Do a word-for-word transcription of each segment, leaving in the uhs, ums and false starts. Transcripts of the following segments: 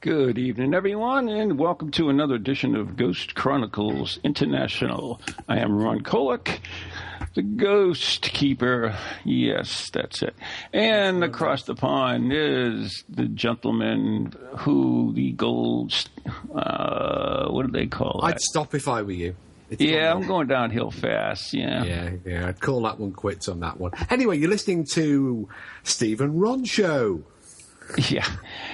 Good evening, everyone, and welcome to another edition of Ghost Chronicles International. I am Ron Kolak, the Ghost Keeper. Yes, that's it. And across the pond is the gentleman who the gold... Uh, what do they call it? I'd stop if I were you. It's yeah, I'm going downhill fast, yeah. Yeah, yeah, I'd call that one quits on that one. Anyway, you're listening to Steve and Ron Show. Yeah,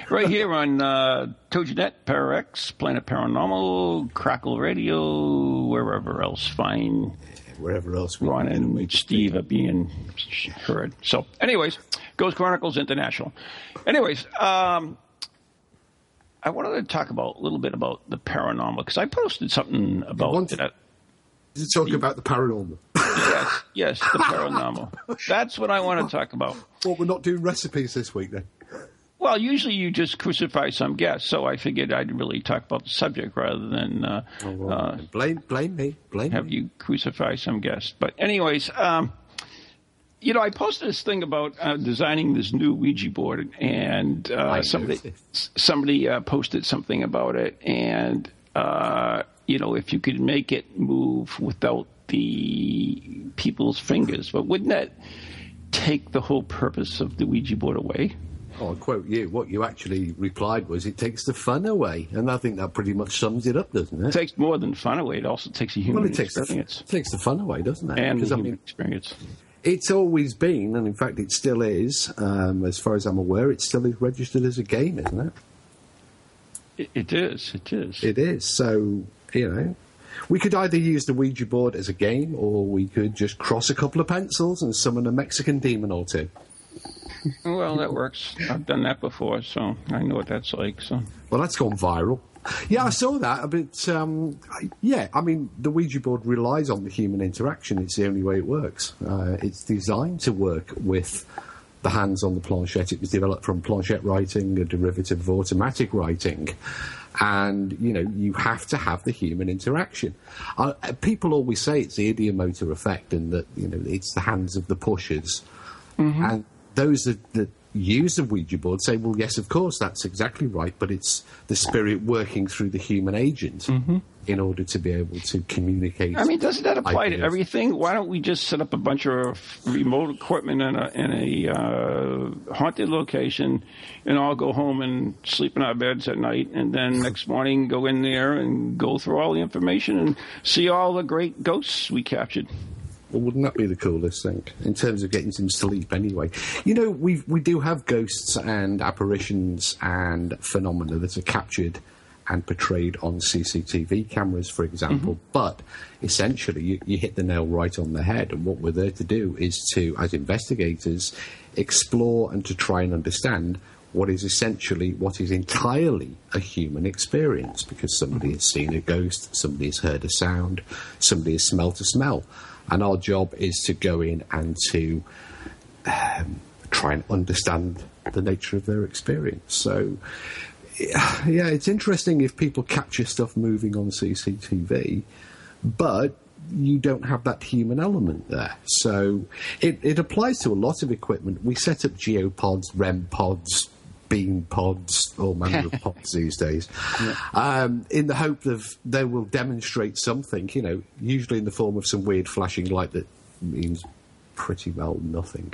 right here on uh, TogiNet, Para-X, Planet Paranormal, Crackle Radio, wherever else fine. Wherever else we Ron and Steve are being heard. So, anyways, Ghost Chronicles International. Anyways, um, I wanted to talk about a little bit about the paranormal, because I posted something about that. To talk the, about the paranormal. Yes, yes, the paranormal. That's what I want to talk about. Well, we're not doing recipes this week, then. Well, usually you just crucify some guest, so I figured I'd really talk about the subject rather than uh, oh, well, uh, blame blame me. Blame have me. You crucify some guest. But anyways, um, you know, I posted this thing about uh, designing this new Ouija board, and uh, somebody somebody uh, posted something about it, and uh, you know, if you could make it move without the people's fingers, but wouldn't that take the whole purpose of the Ouija board away? Oh, I'll quote you. What you actually replied was, it takes the fun away. And I think that pretty much sums it up, doesn't it? It takes more than fun away. It also takes a human well, it takes experience. The, it takes the fun away, doesn't it? And because, the human I mean, experience. It's always been, and in fact it still is, um, as far as I'm aware, it still is registered as a game, isn't it? It, it is, it is. It is. So, you know, we could either use the Ouija board as a game, or we could just cross a couple of pencils and summon a Mexican demon or two. Well, that works. I've done that before, so I know what that's like. So, well, that's gone viral. Yeah, I saw that. A bit, um, yeah, I mean, the Ouija board relies on the human interaction. It's the only way it works. Uh, it's designed to work with the hands on the planchette. It was developed from planchette writing, a derivative of automatic writing. And, you know, you have to have the human interaction. Uh, people always say it's the ideomotor effect and that, you know, it's the hands of the pushers. Mm-hmm. And those that, that use the Ouija board say, well, yes, of course, that's exactly right, but it's the spirit working through the human agent mm-hmm. in order to be able to communicate. I mean, doesn't that apply ideas. To everything? Why don't we just set up a bunch of remote equipment in a, in a uh, haunted location and all go home and sleep in our beds at night, and then next morning go in there and go through all the information and see all the great ghosts we captured? Well, wouldn't that be the coolest thing in terms of getting some sleep anyway? You know, we we do have ghosts and apparitions and phenomena that are captured and portrayed on C C T V cameras, for example. Mm-hmm. But essentially, you, you hit the nail right on the head. And what we're there to do is to, as investigators, explore and to try and understand what is essentially, what is entirely a human experience. Because somebody has seen a ghost, somebody has heard a sound, somebody has smelled a smell. And our job is to go in and to um, try and understand the nature of their experience. So, yeah, it's interesting if people capture stuff moving on C C T V, but you don't have that human element there. So it, it applies to a lot of equipment. We set up geopods, R E M pods, beam pods, all manner of pods these days, yeah. um, in the hope that they will demonstrate something, you know, usually in the form of some weird flashing light that means pretty well nothing.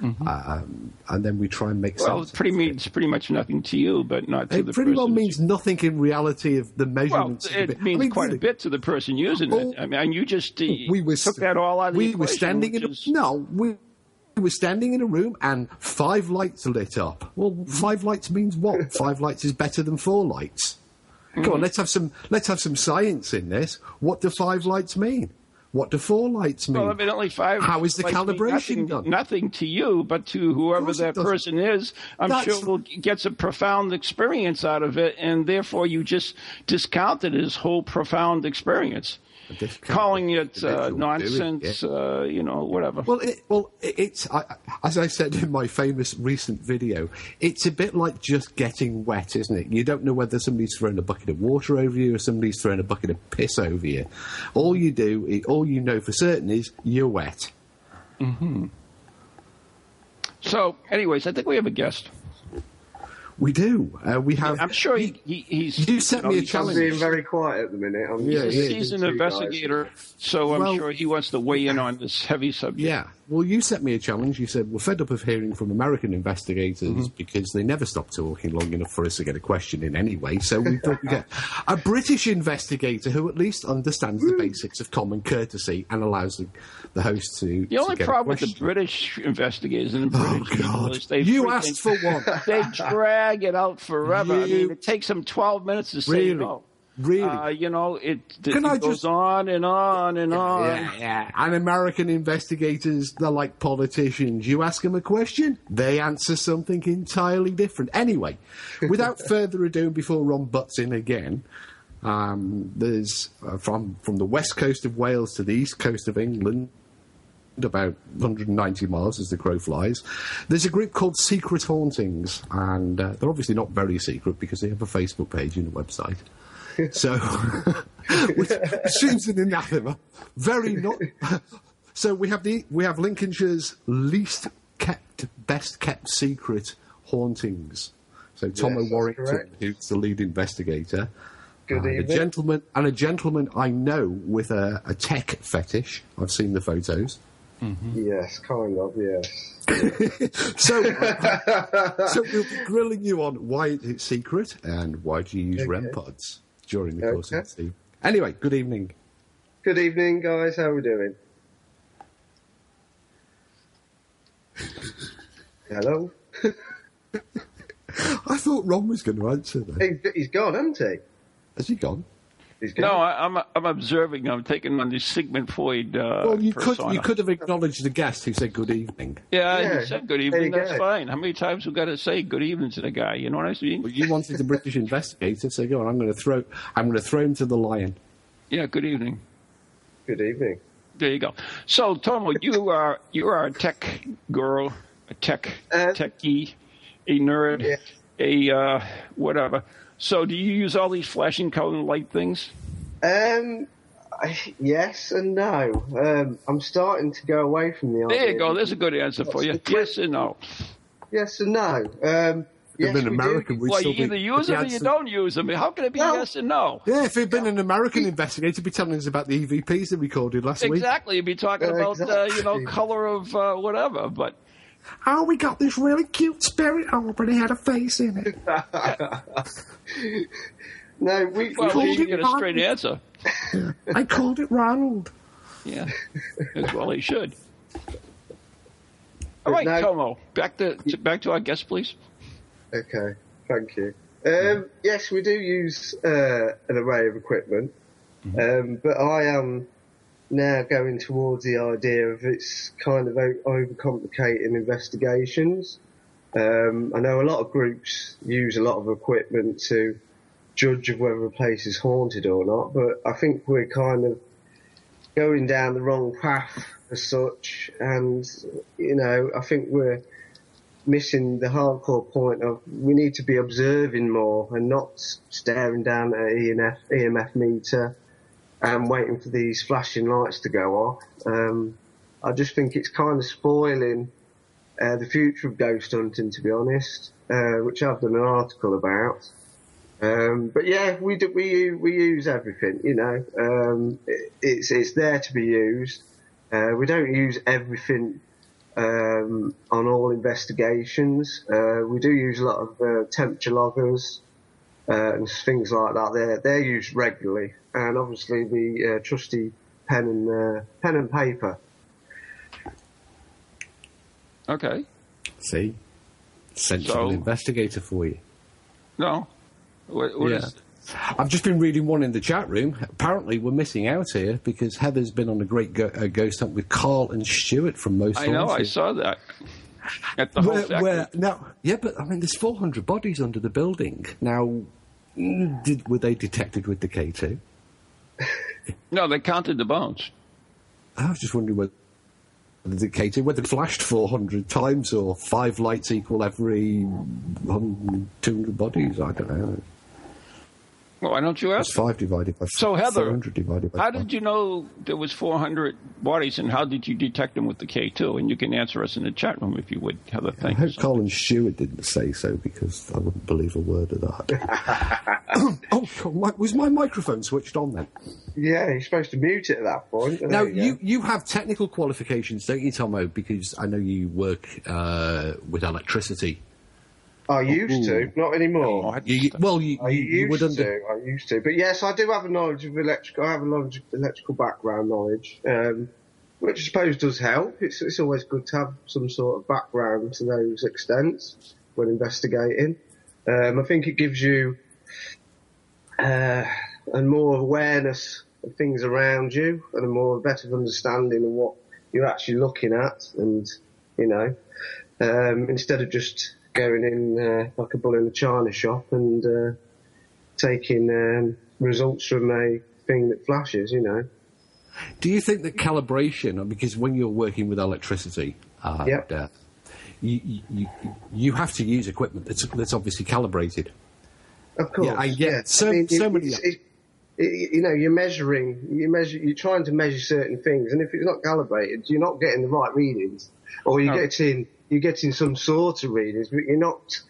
Mm-hmm. Um, and then we try and make sense. Well, it pretty means pretty much nothing to you, but not to it the person. It pretty well means you... nothing in reality of the measurements. Well, it means I mean, quite a bit to the person using all, it. I mean, you just uh, we were took st- that all out of the We equation, were standing in is... No, we... We were standing in a room and five lights lit up. Well, five lights means what? Five lights is better than four lights. Mm-hmm. Come on, let's have some. Let's have some science in this. What do five lights mean? What do four lights mean? Well, evidently five. How is the calibration nothing, done? Nothing to you, but to whoever that person is, I'm That's... sure will, gets a profound experience out of it, and therefore you just discounted his whole profound experience. Calling it uh, nonsense, doing, yeah. uh, you know, whatever. Well, it, well, it, it's I, as I said in my famous recent video. It's a bit like just getting wet, isn't it? You don't know whether somebody's thrown a bucket of water over you or somebody's thrown a bucket of piss over you. All you do, all you know for certain, is you're wet. Mm-hmm. So, anyways, I think we have a guest. We do. Uh, we have. I'm sure he, he, he's. You sent me a challenge. He's being very quiet at the minute. I'm yeah, he's, he's, he's an investigator, guys. so I'm well, sure he wants to weigh in on this heavy subject. Yeah. Well, you sent me a challenge. You said, we're fed up of hearing from American investigators mm-hmm. because they never stop talking long enough for us to get a question in anyway. So we thought we'd get a British investigator who at least understands the basics of common courtesy and allows the, the host to. The only to get problem with the British investigators and the British. Oh, God. Is they you freaking, asked for one. They drag it out forever. You, I mean, it takes them twelve minutes to say really, no. Really? Uh, you know, it, it, it goes just, on and on and yeah, on. Yeah, yeah. And American investigators, they're like politicians. You ask them a question, they answer something entirely different. Anyway, without further ado, before Ron butts in again, um, there's uh, from, from the west coast of Wales to the east coast of England, about one hundred ninety miles as the crow flies. There's a group called Secret Hauntings, and uh, they're obviously not very secret because they have a Facebook page and a website. So, which seems an anathema. Very not. So we have the we have Lincolnshire's least kept, best kept secret hauntings. So Tom yes, Warrington, who's the lead investigator. Uh, a gentleman and a gentleman I know with a, a tech fetish. I've seen the photos. Mm-hmm. Yes, kind of, yes. so, uh, so we'll be grilling you on why it's secret and why do you use okay. R E M pods during the okay. course of the season. Anyway, good evening. Good evening, guys. How are we doing? Hello? I thought Ron was going to answer that. He, he's gone, hasn't he? Has he gone? No, I, I'm I'm observing. I'm taking on this Sigmund Freud. Uh, well, you persona. could you could have acknowledged the guest who said good evening. Yeah, yeah. He said good evening. That's go. fine. How many times have we got to say good evening to the guy? You know what I mean? Well, you wanted the British investigator, so go on. I'm going to throw I'm going to throw him to the lion. Yeah. Good evening. Good evening. There you go. So, Tomo, you are you are a tech girl, a tech uh, techie, a nerd, yeah. a uh, whatever. So, do you use all these flashing color light things? Um, I, yes and no. Um, I'm starting to go away from the. There idea. you go. There's a good answer What's for you. Yes and no. Yes and no. Um, yes, an American, we well, you either use them or you don't use them. How can it be no. yes and no? Yeah, if it'd been an American investigator, he'd be telling us about the E V Ps that we recorded last exactly. week. Exactly. He'd be talking uh, about exactly. uh, you know color of uh, whatever, but. Oh, we got this really cute spirit orb, but it had a face in it. no, we well, called it get a straight answer. Yeah. I called it Ronald. Yeah, as well he should. All right, no, Tomo, back to, to back to our guest, please. Okay, thank you. Um, yeah. Yes, we do use uh, an array of equipment, mm-hmm. um, but I am. Now going towards the idea of it's kind of overcomplicating investigations. Um, I know a lot of groups use a lot of equipment to judge of whether a place is haunted or not, but I think we're kind of going down the wrong path as such. And, you know, I think we're missing the hardcore point of we need to be observing more and not staring down at an E M F meter. And waiting for these flashing lights to go off. Um, I just think it's kind of spoiling uh, the future of ghost hunting, to be honest, uh, which I've done an article about. Um, but yeah, we do, we we use everything, you know. Um, it, it's it's there to be used. Uh, we don't use everything um, on all investigations. Uh, we do use a lot of uh, temperature loggers. Uh, and things like that. They're, they're used regularly, and obviously the uh, trusty pen and uh, pen and paper. Okay. See, central so, investigator for you. No, what, what yeah. is I've just been reading one in the chat room. Apparently, we're missing out here because Heather's been on a great go- uh, ghost hunt with Carl and Stuart from Most Haunted. I know, I saw that. At the where, whole where, now, yeah, but I mean, there's four hundred bodies under the building. Now, did, were they detected with the K two? No, they counted the bones. I was just wondering whether the K two, whether it flashed four hundred times or five lights equal every two hundred bodies. I don't know. Well, why don't you ask? That's five divided by so five, Heather, divided by how five. Did you know there was four hundred bodies, and how did you detect them with the K two? And you can answer us in the chat room if you would, Heather. Yeah, I hope Colin Stewart didn't say so, because I wouldn't believe a word of that. Oh, my, was my microphone switched on then? Yeah, you're supposed to mute it at that point. Now, you, you, you have technical qualifications, don't you, Tomo? Because I know you work uh, with electricity. I used Ooh. to, not anymore. I you, well, you, I used you would under- to. I used to, but yes, I do have a knowledge of electrical. I have a knowledge of electrical background knowledge, um, which I suppose does help. It's, it's always good to have some sort of background to those extents when investigating. Um, I think it gives you uh, a more awareness of things around you and a more better understanding of what you're actually looking at, and you know, um, instead of just going in uh, like a bull in a china shop and uh, taking um, results from a thing that flashes, you know. Do you think that calibration, because when you're working with electricity, uh, yep. uh, you, you you have to use equipment that's, that's obviously calibrated. Of course, yeah. I, yeah. yeah. So, I mean, so it, many. It, it, it, you know, you're measuring, you measure, you're trying to measure certain things, and if it's not calibrated, you're not getting the right readings, or you're no. getting. You're getting some sort of readings, but you're not,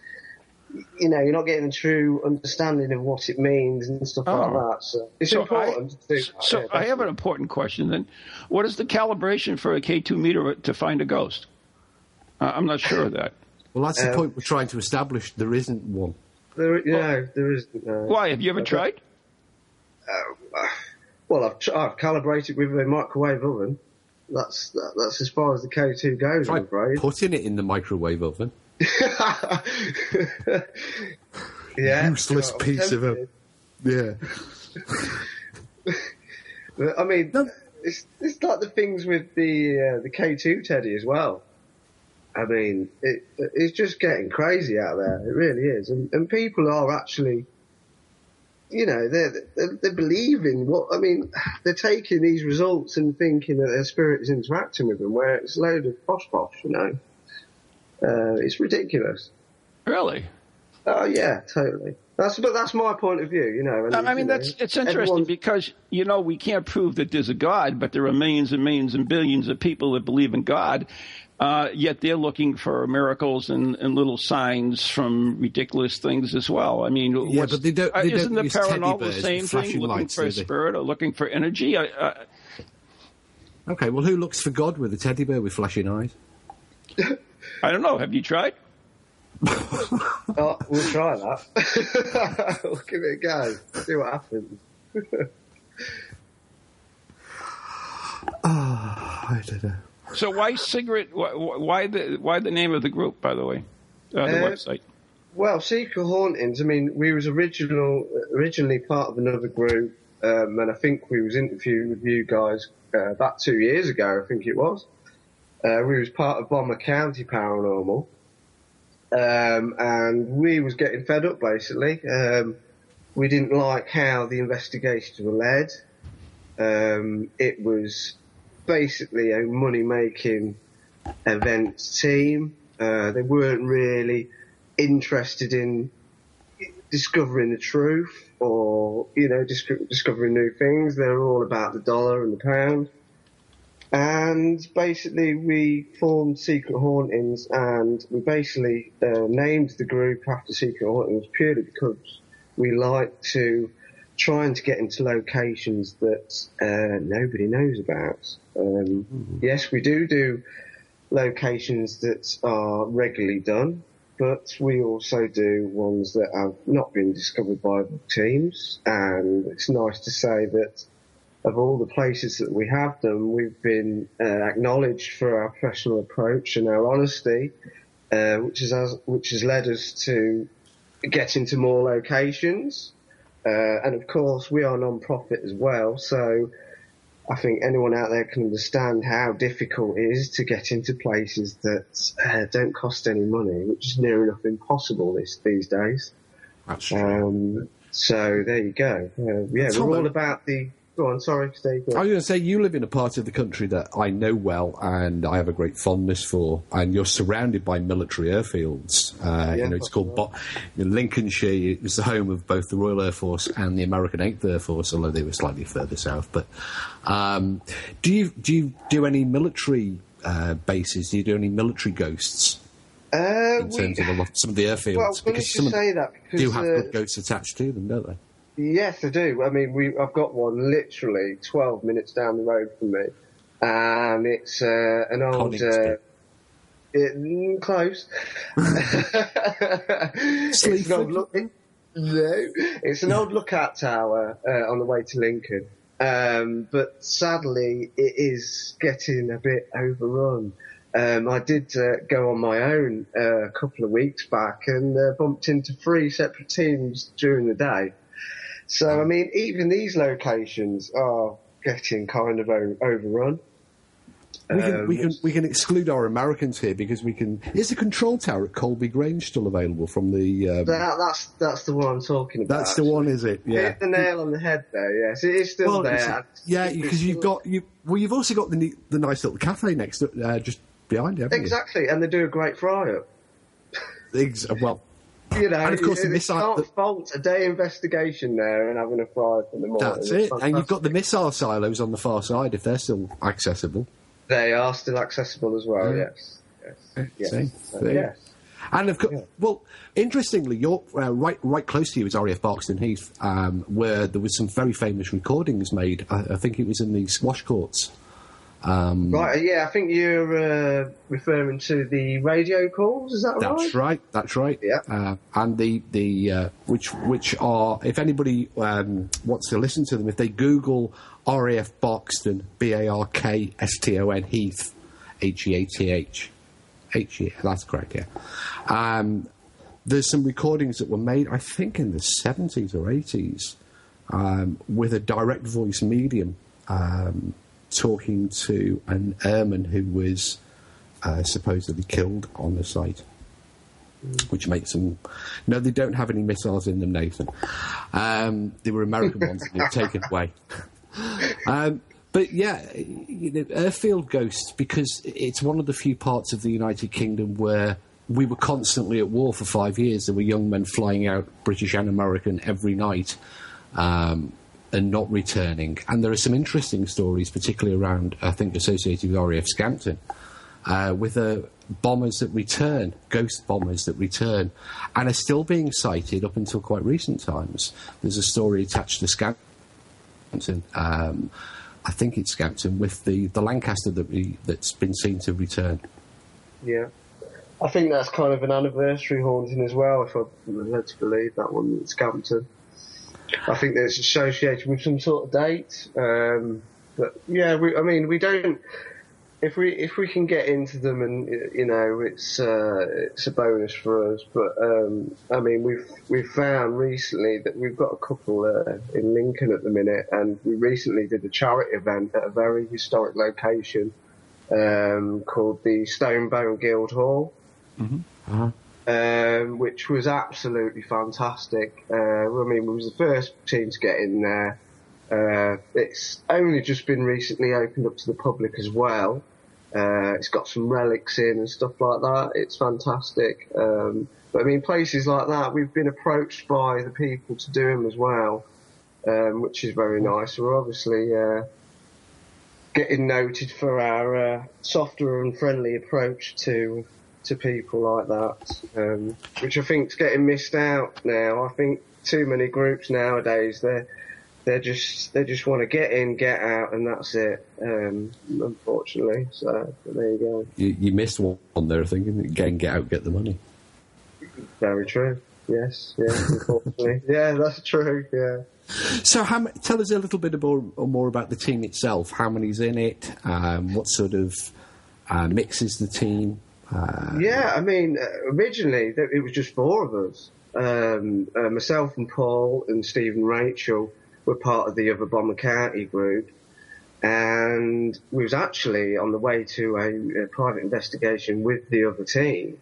you know, you're not getting a true understanding of what it means and stuff oh. like that. So it's so important. I, to do that. So yeah, I have an important question then. What is the calibration for a K two meter to find a ghost? Uh, I'm not sure of that. Well, that's the um, point we're trying to establish. There isn't one. There, no, well, there isn't. No. Why? Have you ever tried? Uh, well, I've, I've calibrated with a microwave oven. That's that, that's as far as the K two goes, I'm afraid. Putting it in the microwave oven. Yeah, useless piece of a. Yeah. I mean, no. it's it's like the things with the uh, the K two Teddy as well. I mean, it it's just getting crazy out there. It really is, and and people are actually. You know, they're, they're, they're believing what, I mean, they're taking these results and thinking that their spirit is interacting with them, where it's a load of posh-posh, you know. Uh, it's ridiculous. Really? Oh, yeah, totally. That's, but that's my point of view, you know. And, I mean, you know, that's it's interesting because, you know, we can't prove that there's a God, but there are millions and millions and billions of people that believe in God. Uh, yet they're looking for miracles and, and little signs from ridiculous things as well. I mean, yeah, but they don't, they isn't don't the paranormal the same thing, looking lights, for a spirit or looking for energy? I, I... Okay, well, who looks for God with a teddy bear with flashing eyes? I don't know. Have you tried? Oh, we'll try that. We'll give it a go. See what happens. Oh, I don't know. So why Secret? Why, why the why the name of the group? By the way, uh, the uh, website. Well, Secret Hauntings. I mean, we was original originally part of another group, um, and I think we was interviewed with you guys uh, about two years ago. I think it was. Uh, we was part of Bomber County Paranormal, um, and we was getting fed up. Basically, um, we didn't like how the investigations were led. Um, it was. Basically a money-making events team. Uh, they weren't really interested in discovering the truth or, you know, disc- discovering new things. They were all about the dollar and the pound. And basically we formed Secret Hauntings, and we basically uh, named the group after Secret Hauntings purely because we like to trying to get into locations that uh, nobody knows about. Um, mm-hmm. Yes, we do do locations that are regularly done, but we also do ones that have not been discovered by other teams. And it's nice to say that of all the places that we have done, we've been uh, acknowledged for our professional approach and our honesty, uh, which, is as, which has led us to get into more locations. Uh, and of course, we are non-profit as well, so I think anyone out there can understand how difficult it is to get into places that uh, don't cost any money, which is near enough impossible this, these days. That's true. Um, so there you go. Uh, yeah, That's we're all, all about the... Go on, sorry, Steve. I was going to say, you live in a part of the country that I know well and I have a great fondness for, and you're surrounded by military airfields. Uh, yeah, you know, it's called Bo- Lincolnshire. It was the home of both the Royal Air Force and the American eighth Air Force, although they were slightly further south. But um, do you do you do any military uh, bases? Do you do any military ghosts? Uh, in terms we, of a lot, some of the airfields, well, because some say that because, do have uh, good ghosts attached to them, don't they? Yes, I do. I mean, we, I've got one literally twelve minutes down the road from me. And it's uh, an old... Uh, it, close. It's an old look- no, it's an old lookout tower uh, on the way to Lincoln. Um, but sadly, it is getting a bit overrun. Um, I did uh, go on my own uh, a couple of weeks back and uh, bumped into three separate teams during the day. So, I mean, even these locations are getting kind of overrun. We can, um, we can we can exclude our Americans here because we can... Is the control tower at Colby Grange still available from the... Um, that, that's that's the one I'm talking about. That's the one, is it? Yeah. Hit the nail on the head there, yes. It is still well, there. Yeah, because you've got... You, well, you've also got the the nice little cafe next to, uh, just behind you, haven't Exactly, you? And they do a great fry-up. Well... You know, and of course, you can't the... fault a day investigation there and having a fire in the morning. That's it. And you've got the missile silos on the far side, if they're still accessible. They are still accessible as well, yeah. yes. Yes. yes. See? So, See? yes. And, of course, yeah. well, interestingly, you're, uh, right right close to you is R A F Barkston Heath, um, where there was some very famous recordings made. I, I think it was in the squash courts. Um, right, yeah, I think you're uh, referring to the radio calls, is that right? That's right, that's right. Yeah. Uh, and the, the uh, which which are, if anybody um, wants to listen to them, if they Google R A F Barkston, B A R K S T O N, Heath, H E A T H. H E A, that's correct, yeah. Um, there's some recordings that were made, I think, in the seventies or eighties, um, with a direct voice medium, um talking to an airman who was uh, supposedly killed on the site, mm. which makes them... No, they don't have any missiles in them, Nathan. Um, they were American ones that they were taken away. Um, but, yeah, you know, airfield ghosts, because it's one of the few parts of the United Kingdom where we were constantly at war for five years. There were young men flying out, British and American, every night, um... and not returning. And there are some interesting stories, particularly around, I think, associated with R A F Scampton, uh, with uh, bombers that return, ghost bombers that return, and are still being sighted up until quite recent times. There's a story attached to Scampton, um, I think it's Scampton, with the, the Lancaster that we, that's been seen to return. Yeah. I think that's kind of an anniversary haunting as well, if I'm led to believe that one, Scampton. I think that it's associated with some sort of date. Um, but, yeah, we, I mean, we don't... If we if we can get into them, and, you know, it's uh, it's a bonus for us. But, um, I mean, we've, we've found recently that we've got a couple uh, in Lincoln at the minute, and we recently did a charity event at a very historic location um, called the Stonebone Guildhall. Mm-hmm. Uh-huh. Um, which was absolutely fantastic. Uh, I mean, we was the first team to get in there. Uh, it's only just been recently opened up to the public as well. Uh, it's got some relics in and stuff like that. It's fantastic. Um, but, I mean, places like that, we've been approached by the people to do them as well, um, which is very nice. We're obviously uh, getting noted for our uh, softer and friendly approach to... to people like that, um, which I think's getting missed out now. I think too many groups nowadays, they they just they just want to get in, get out, and that's it. Um, unfortunately, so there you go. You, you missed one there, I think, isn't it? Get in, get out, get the money. Very true. Yes. Yeah. Unfortunately. Yeah, that's true. Yeah. So, how, tell us a little bit more, more about the team itself. How many's in it? Um, what sort of uh, mix is the team? Uh, yeah, I mean, originally it was just four of us. um, uh, myself and Paul and Steve and Rachel were part of the other Bomber County group, and we was actually on the way to a, a private investigation with the other team.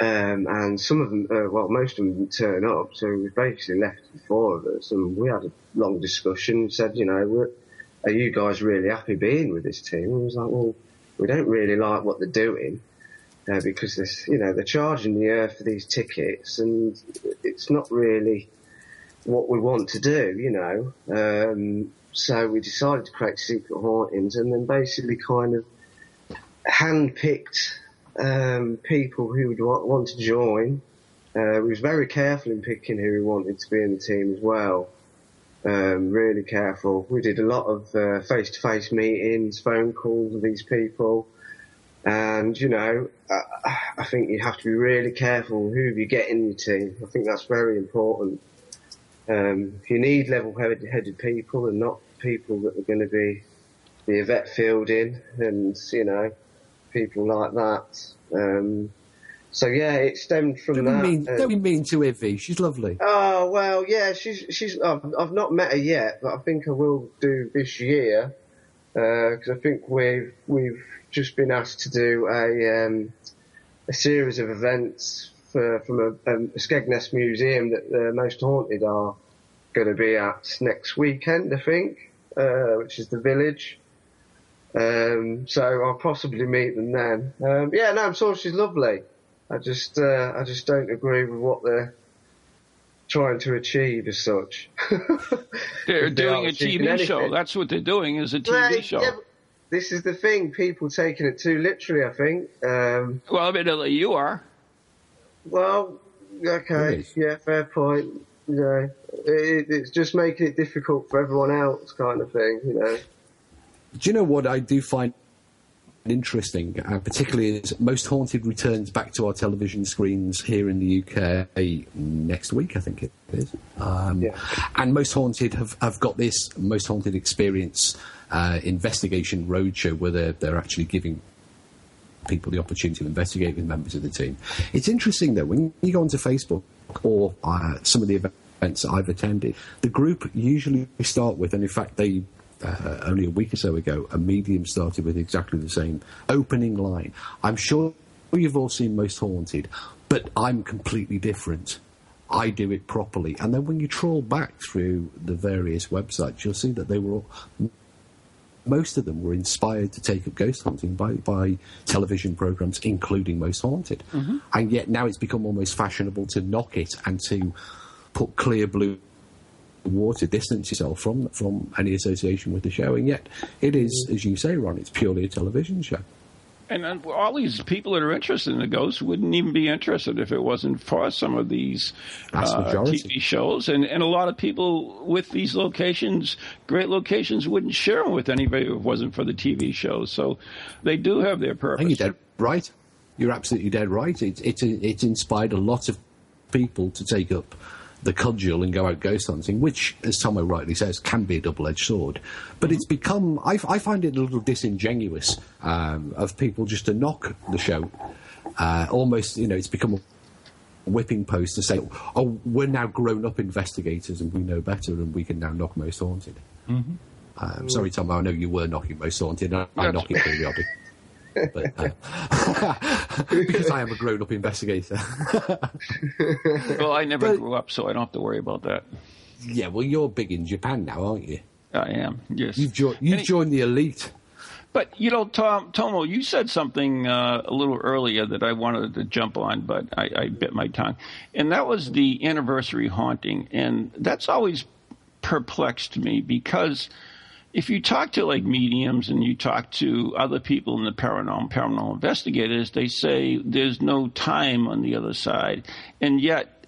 Um, and some of them, uh, well, most of them didn't turn up, so we basically left the four of us, and we had a long discussion. Said, you know, are you guys really happy being with this team? And I was like, well, we don't really like what they're doing, uh, because this, you know, they're charging the earth for these tickets, and it's not really what we want to do, you know. Um, so we decided to create Secret Hauntings, and then basically kind of handpicked um people who would want, want to join. Uh, we was very careful in picking who we wanted to be in the team as well. Um, really careful. We did a lot of uh, face-to-face meetings, phone calls with these people. And, you know, I, I think you have to be really careful who you get in your team. I think that's very important. Um, you need level-headed people and not people that are going to be the Yvette Fielding and, you know, people like that. Um, so yeah, it stemmed from don't that. Be mean, don't be mean to Ivy. She's lovely. Oh well, yeah, she's she's. I've, I've not met her yet, but I think I will do this year, because uh, I think we've we've just been asked to do a um, a series of events for, from a, um, a Skegness museum that the Most Haunted are going to be at next weekend, I think, uh, which is the Village. Um, so I'll possibly meet them then. Um, yeah, no, I'm sure she's lovely. I just, uh, I just don't agree with what they're trying to achieve as such. They're doing a T V show. That's what they're doing, is a T V show. Yeah, this is the thing. People taking it too literally, I think. Um, well, I mean, you are. Well, okay, yeah, fair point. You know, it, it's just making it difficult for everyone else, kind of thing, you know. Do you know what I do find interesting, uh, particularly is Most Haunted returns back to our television screens here in the U K next week, I think it is. Um, yeah. And Most Haunted have, have got this Most Haunted Experience uh, investigation roadshow where they're, they're actually giving people the opportunity to investigate with members of the team. It's interesting, though, when you go onto Facebook or uh, some of the events I've attended, the group usually start with, and in fact they... Uh, only a week or so ago, a medium started with exactly the same opening line. I'm sure you've all seen Most Haunted, but I'm completely different. I do it properly. And then when you trawl back through the various websites, you'll see that they were all, most of them were inspired to take up ghost hunting by, by television programmes, including Most Haunted. Mm-hmm. And yet now it's become almost fashionable to knock it and to put clear blue water distance yourself from from any association with the show, and yet it is, as you say, Ron, it's purely a television show. And, and all these people that are interested in the ghosts wouldn't even be interested if it wasn't for some of these uh, T V shows. And, and a lot of people with these locations, great locations, wouldn't share them with anybody if it wasn't for the T V shows. So they do have their purpose. And you're dead right. You're absolutely dead right. It's it's it's inspired a lot of people to take up the cudgel and go out ghost hunting, which, as Tom rightly says, can be a double-edged sword. But it's become, I, I find it a little disingenuous um, of people just to knock the show. Uh, almost, you know, it's become a whipping post to say, oh, we're now grown-up investigators and we know better and we can now knock Most Haunted. Mm-hmm. Um, sorry, Tom, I know you were knocking Most Haunted. I, I knock it periodically. But, uh, because I am a grown-up investigator. Well, I never but, grew up, so I don't have to worry about that. Yeah, well, you're big in Japan now, aren't you? I am, yes. You've, jo- you've it, joined the elite. But, you know, Tom, Tomo, you said something uh, a little earlier that I wanted to jump on, but I, I bit my tongue. And that was the anniversary haunting. And that's always perplexed me because... if you talk to, like, mediums and you talk to other people in the paranormal, paranormal investigators, they say there's no time on the other side. And yet,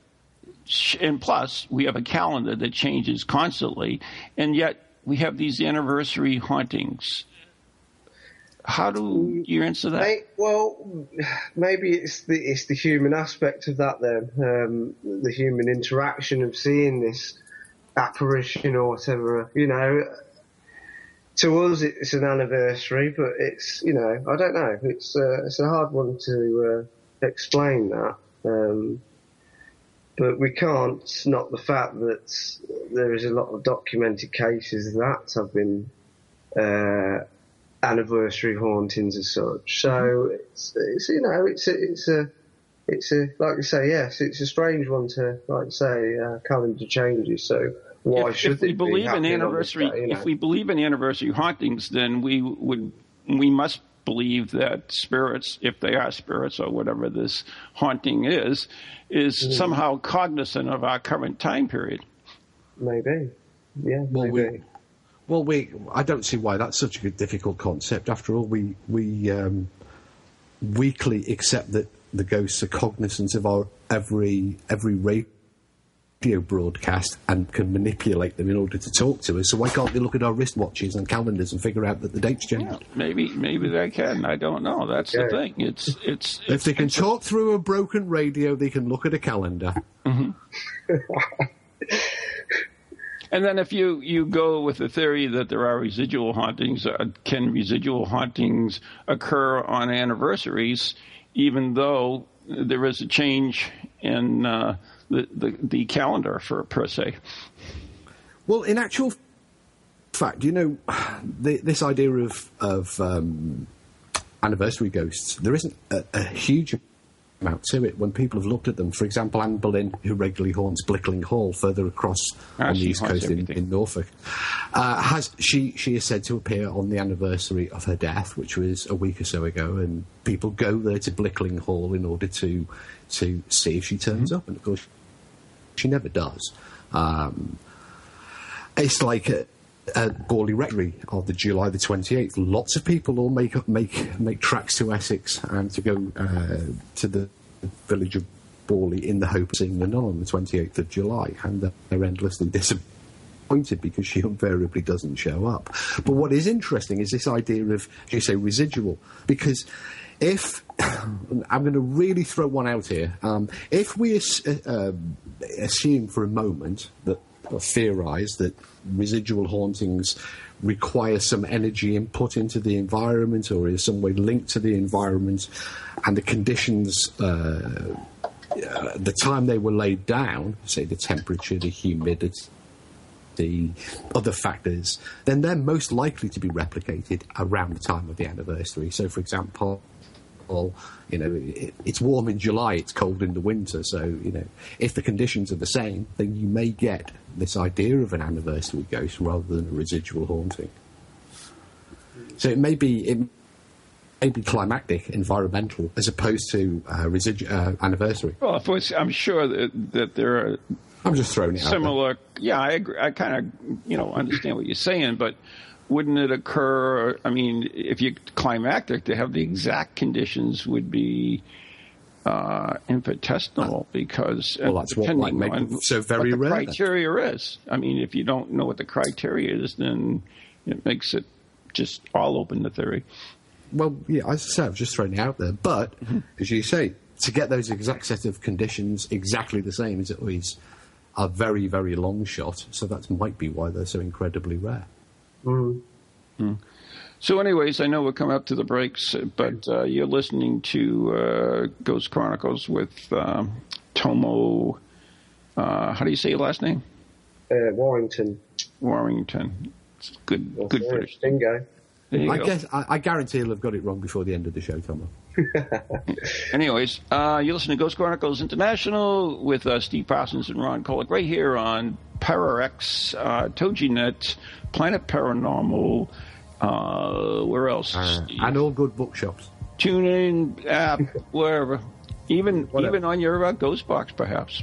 and plus, we have a calendar that changes constantly, and yet we have these anniversary hauntings. How do you answer that? Well, maybe it's the it's the human aspect of that then, um, the human interaction of seeing this apparition or whatever, you know. To us, it's an anniversary, but it's, you know, I don't know. It's uh, it's a hard one to uh, explain that. Um, But we can't snot the fact that there is a lot of documented cases that have been uh, anniversary hauntings as such. So it's, it's you know it's a, it's a it's a like I say yes it's a strange one to like I say uh, calendar changes. So why if, should if we it believe be in anniversary? Day, you know? If we believe in anniversary hauntings, then we would we must. believe that spirits, if they are spirits or whatever this haunting is, is mm. somehow cognizant of our current time period. Maybe. Yeah, well, maybe. We, well, we, I don't see why that's such a difficult concept. After all, we, we um, weekly accept that the ghosts are cognizant of our every, every radio broadcast and can manipulate them in order to talk to us. So why can't they look at our wristwatches and calendars and figure out that the date's changed? Yeah, maybe, maybe they can. I don't know. That's yeah. the thing. It's, it's. If it's, they can talk a... through a broken radio, they can look at a calendar. Mm-hmm. And then if you, you go with the theory that there are residual hauntings, uh, can residual hauntings occur on anniversaries, even though there is a change in uh, the, the the calendar for per se? Well, in actual fact, you know, the, this idea of of um, anniversary ghosts, there isn't a, a huge amount to it when people have looked at them. For example, Anne Boleyn, who regularly haunts Blickling Hall further across ah, on the East Coast in, in Norfolk, uh, has she she is said to appear on the anniversary of her death, which was a week or so ago, and people go there to Blickling Hall in order to to see if she turns mm-hmm. up, and of course she never does. Um, it's like a At Gorley Rectory on the July the twenty eighth, lots of people all make up, make make tracks to Essex and to go uh, to the village of Borley in the hope of seeing the nun on the twenty eighth of July, and they're endlessly disappointed because she invariably doesn't show up. But what is interesting is this idea of, as you say, residual, because if I'm going to really throw one out here, um, if we uh, assume for a moment that. Or theorise that residual hauntings require some energy input into the environment or is some way linked to the environment and the conditions, uh, uh, the time they were laid down, say the temperature, the humidity, the other factors, then they're most likely to be replicated around the time of the anniversary. So, for example, Well, you know, it, it's warm in July, it's cold in the winter, so, you know, if the conditions are the same, then you may get this idea of an anniversary ghost rather than a residual haunting. So it may be, it may be climactic, environmental, as opposed to uh, residual uh, anniversary. Well, of course, I'm sure that, that there are... I'm just throwing it similar, out there. Yeah, I agree, I kind of, you know, understand what you're saying, but... Wouldn't it occur, I mean, if you climactic, to have the exact conditions would be uh, infinitesimal because well, that's depending what might make on so very what the rare, criteria then. Is. I mean, if you don't know what the criteria is, then it makes it just all open to theory. Well, yeah, as I said, I've just thrown it out there. But, mm-hmm. as you say, to get those exact set of conditions exactly the same is always a very, very long shot. So that might be why they're so incredibly rare. Mm-hmm. Mm. So anyways, I know we're coming up to the breaks, but uh, you're listening to uh, Ghost Chronicles with um, Tomo, uh, how do you say your last name? Uh, Warrington. Warrington. It's good, well, good British. Dingo. I go. guess, I, I guarantee you'll have got it wrong before the end of the show, Tomo. Anyways, uh, you're listening to Ghost Chronicles International with uh, Steve Parsons and Ron Kolak right here on Para-X, uh, TogiNet, Planet Paranormal, uh, where else? Uh, and all good bookshops. Tune in, app, wherever. Even, Whatever. even on your uh, Ghost Box, perhaps.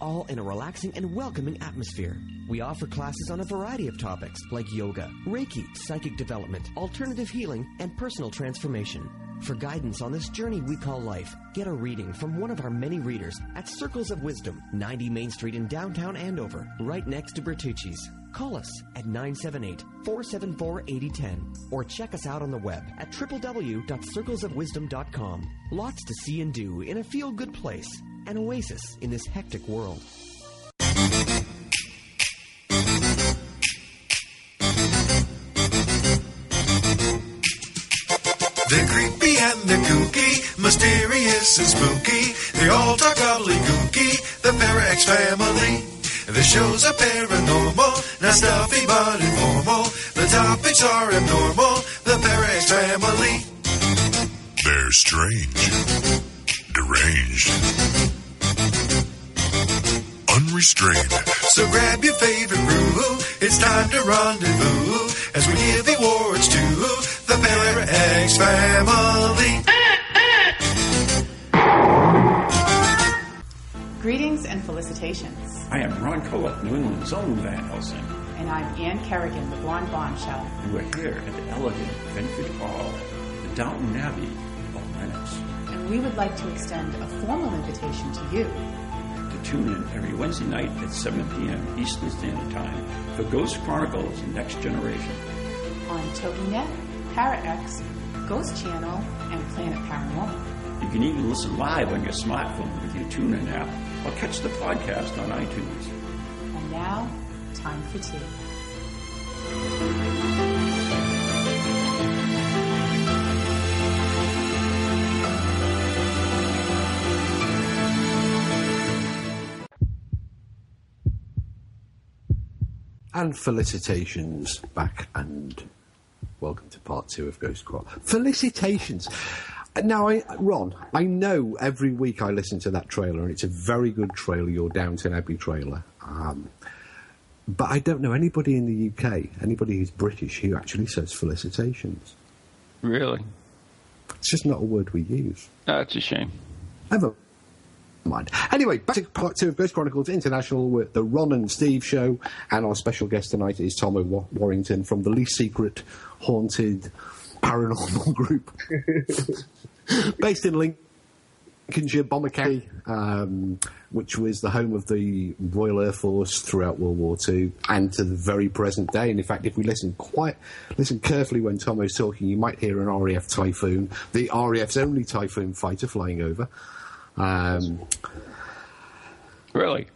all in a relaxing and welcoming atmosphere. We offer classes on a variety of topics like yoga, Reiki, psychic development, alternative healing, and personal transformation. For guidance on this journey we call life, get a reading from one of our many readers at Circles of Wisdom, ninety Main Street in downtown Andover, right next to Bertucci's. Call us at nine seven eight, four seven four, eight zero one zero or check us out on the web at w w w dot circles of wisdom dot com. Lots to see and do in a feel-good place, an oasis in this hectic world. They're creepy and they're kooky, mysterious and spooky. They all talk gobbledygooky, the Para-X family. The shows are paranormal, not stuffy but informal. The topics are abnormal, the Para-X family. They're strange, deranged, unrestrained. So grab your favorite brew, it's time to rendezvous as we give awards to the Para-X family. Greetings and felicitations. I am Ron Kolak, New England's own Van Helsing. And I'm Ann Kerrigan, the Blonde Bombshell. And we're here at the elegant Benford Hall, the Downton Abbey of Lennox. And we would like to extend a formal invitation to you to tune in every Wednesday night at seven p m Eastern Standard Time for Ghost Chronicles Next Generation on TogiNet, Para-X, Ghost Channel, and Planet Paranormal. You can even listen live on your smartphone with your TuneIn app or catch the podcast on iTunes. And now, time for tea. And felicitations back, and welcome to part two of Ghost Chronicles. Felicitations. Now, I, Ron, I know every week I listen to that trailer, and it's a very good trailer, your Downton Abbey trailer. Um, but I don't know anybody in the U K, anybody who's British, who actually says felicitations. Really? It's just not a word we use. Oh, it's a shame. Ever. Mind. Anyway, back to part two of Ghost Chronicles International with the Ron and Steve show, and our special guest tonight is Tom Warrington from the least secret haunted paranormal group based in Lincolnshire, Bomber County, um, which was the home of the Royal Air Force throughout World War Two and to the very present day. And in fact, if we listen quite listen carefully when Tom is talking, you might hear an R A F Typhoon, the R A F's only Typhoon fighter, flying over. Um, really?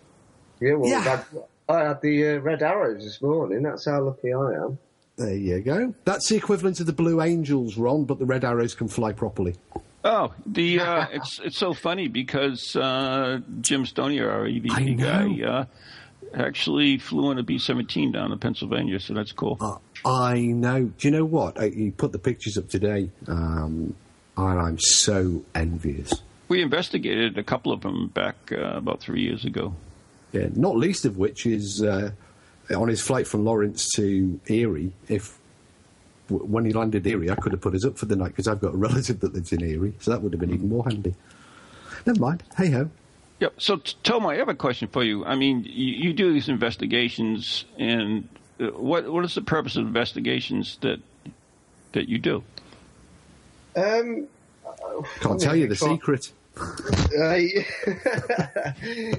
Yeah, well, yeah. That, I had the uh, Red Arrows this morning. That's how lucky I am. There you go. That's the equivalent of the Blue Angels, Ron, but the Red Arrows can fly properly. Oh, the uh, it's it's so funny because uh, Jim Stonyer, our E V P guy, uh, actually flew on a B seventeen down in Pennsylvania, so that's cool. Uh, I know. Do you know what? I, you put the pictures up today, um, and I'm so envious. We investigated a couple of them back uh, about three years ago. Yeah, not least of which is uh, on his flight from Lawrence to Erie. If w- when he landed Erie, I could have put us up for the night because I've got a relative that lives in Erie, so that would have been even more handy. Never mind. Hey ho. Yep. So, Tom, I have a question for you. I mean, you, you do these investigations, and uh, what what is the purpose of investigations that that you do? Um. Can't tell you the try, secret. Uh,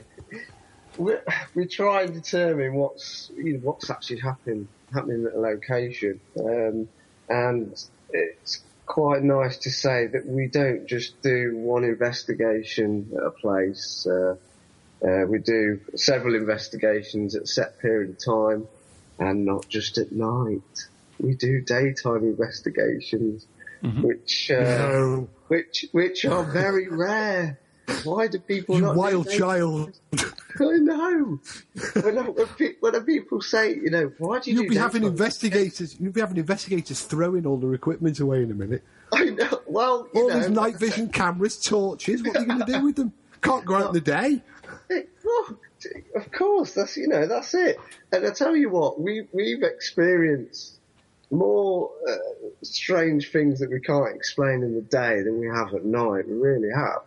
we, we try and determine what's you know, what's actually happening happening at a location, um, and it's quite nice to say that we don't just do one investigation at a place. Uh, uh, we do several investigations at a set period of time, and not just at night. We do daytime investigations. Mm-hmm. Which, uh, no. which, which are very rare. Why do people you not... wild child. I know. When, I, when, pe when people say, you know, why do you You'll do be that having for? investigators... You'll be having investigators throwing all their equipment away in a minute. I know. Well, you all know, these night vision cameras, torches, what are you going to do with them? Can't go out in the day. It, well, of course, that's, you know, that's it. And I tell you what, we, we've experienced more uh, strange things that we can't explain in the day than we have at night. We really have.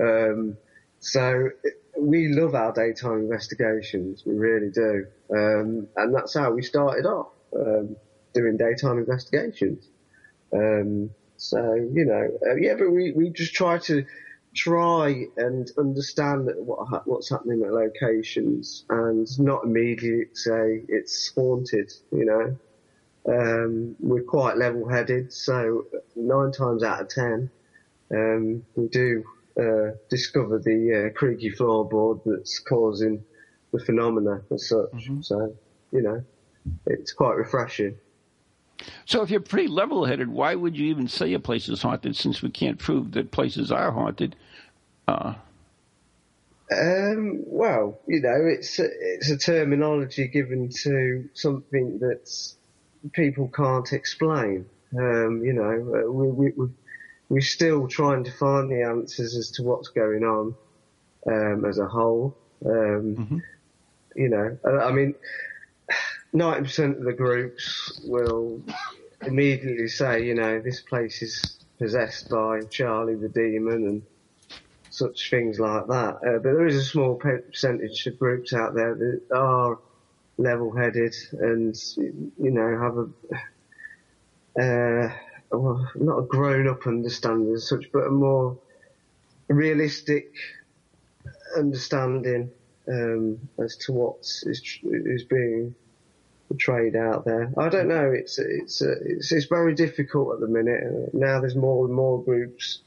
Um, so it, we love our daytime investigations. We really do. Um, and that's how we started off, um, doing daytime investigations. Um, so, you know, uh, yeah, but we, we just try to try and understand what ha what's happening at locations and not immediately say it's haunted, you know. Um, we're quite level-headed, so nine times out of ten, um, we do uh, discover the uh, creaky floorboard that's causing the phenomena as such. Mm-hmm. So, you know, it's quite refreshing. So if you're pretty level-headed, why would you even say a place is haunted, since we can't prove that places are haunted? Uh. Um, well, you know, it's a, it's a terminology given to something that's people can't explain. Um, you know, we, we, we're still trying to find the answers as to what's going on um, as a whole. Um, mm-hmm. You know, I mean... ninety percent of the groups will immediately say, you know, this place is possessed by Charlie the Demon and such things like that. Uh, but there is a small percentage of groups out there that are level-headed and, you know, have a, uh, well, not a grown-up understanding as such, but a more realistic understanding um, as to what is, is being... trade out there. I don't know. It's it's it's it's very difficult at the minute. Now there's more and more groups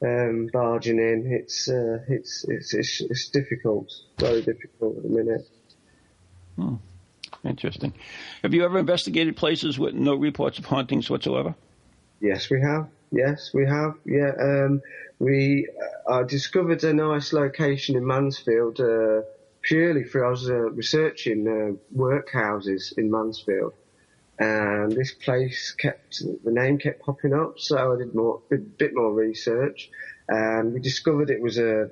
um, barging in. It's, uh, it's it's it's it's difficult. Very difficult at the minute. Hmm. Interesting. Have you ever investigated places with no reports of hauntings whatsoever? Yes, we have. Yes, we have. Yeah. Um, we I discovered a nice location in Mansfield. Uh, Purely for I was uh, researching uh, workhouses in Mansfield, and this place kept the name kept popping up. So I did more a bit, bit more research, and we discovered it was a,